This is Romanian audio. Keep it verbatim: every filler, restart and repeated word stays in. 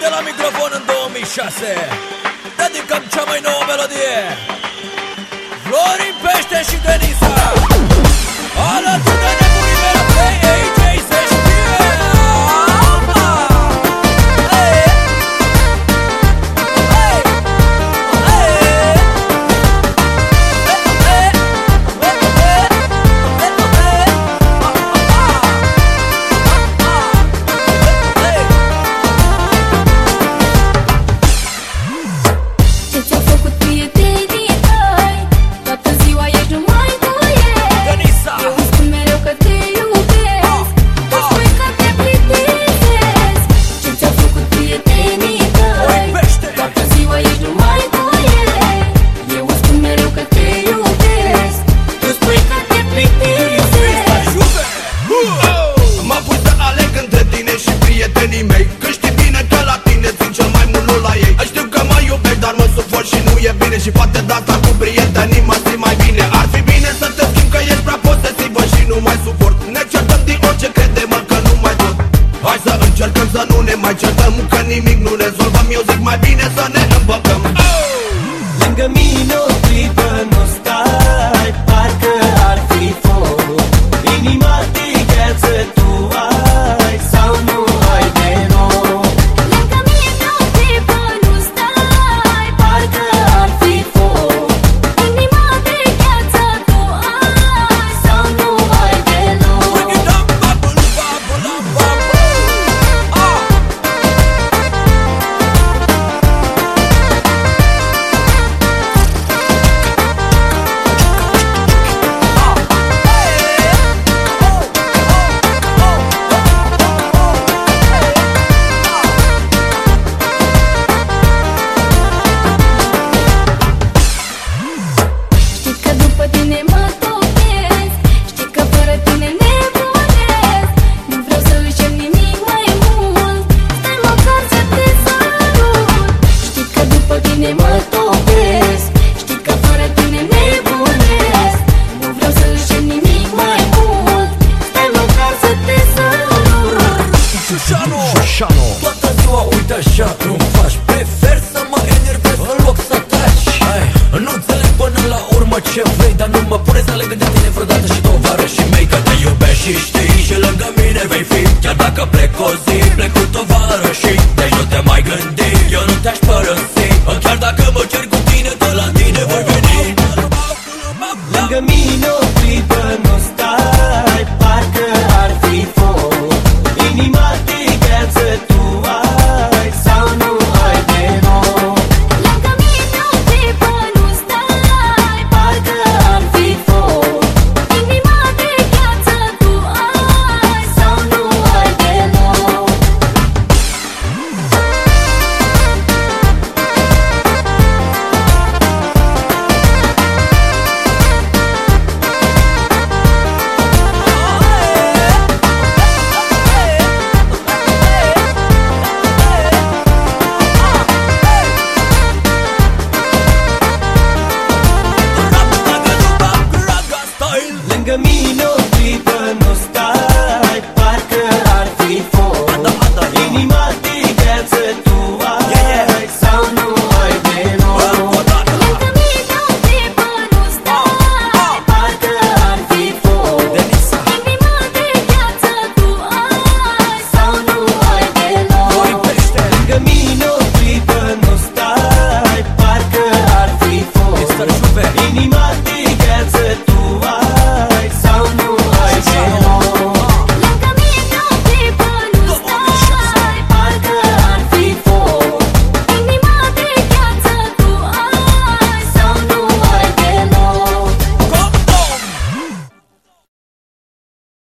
de la microfon în două mii șase. Dedicăm cea mai nouă melodie Florin Pește și Denisa, alături de nebunii mele pe ei. Și poate data cu prietenii mă simt mai bine. Ar fi bine să te schimb că ești prea posesivă și nu mai suport. Ne certăm din orice, crede-mă că nu mai pot. Hai să încercăm să nu ne mai certăm, că nimic nu rezolvăm. Eu zic mai bine să ne îmbăcăm. Oh! Lângă mine o clipă nu stai, parcă ar fi foc. Inima de gheață tu ai sau nu ai deloc. Shano, toată ziua uite așa, nu?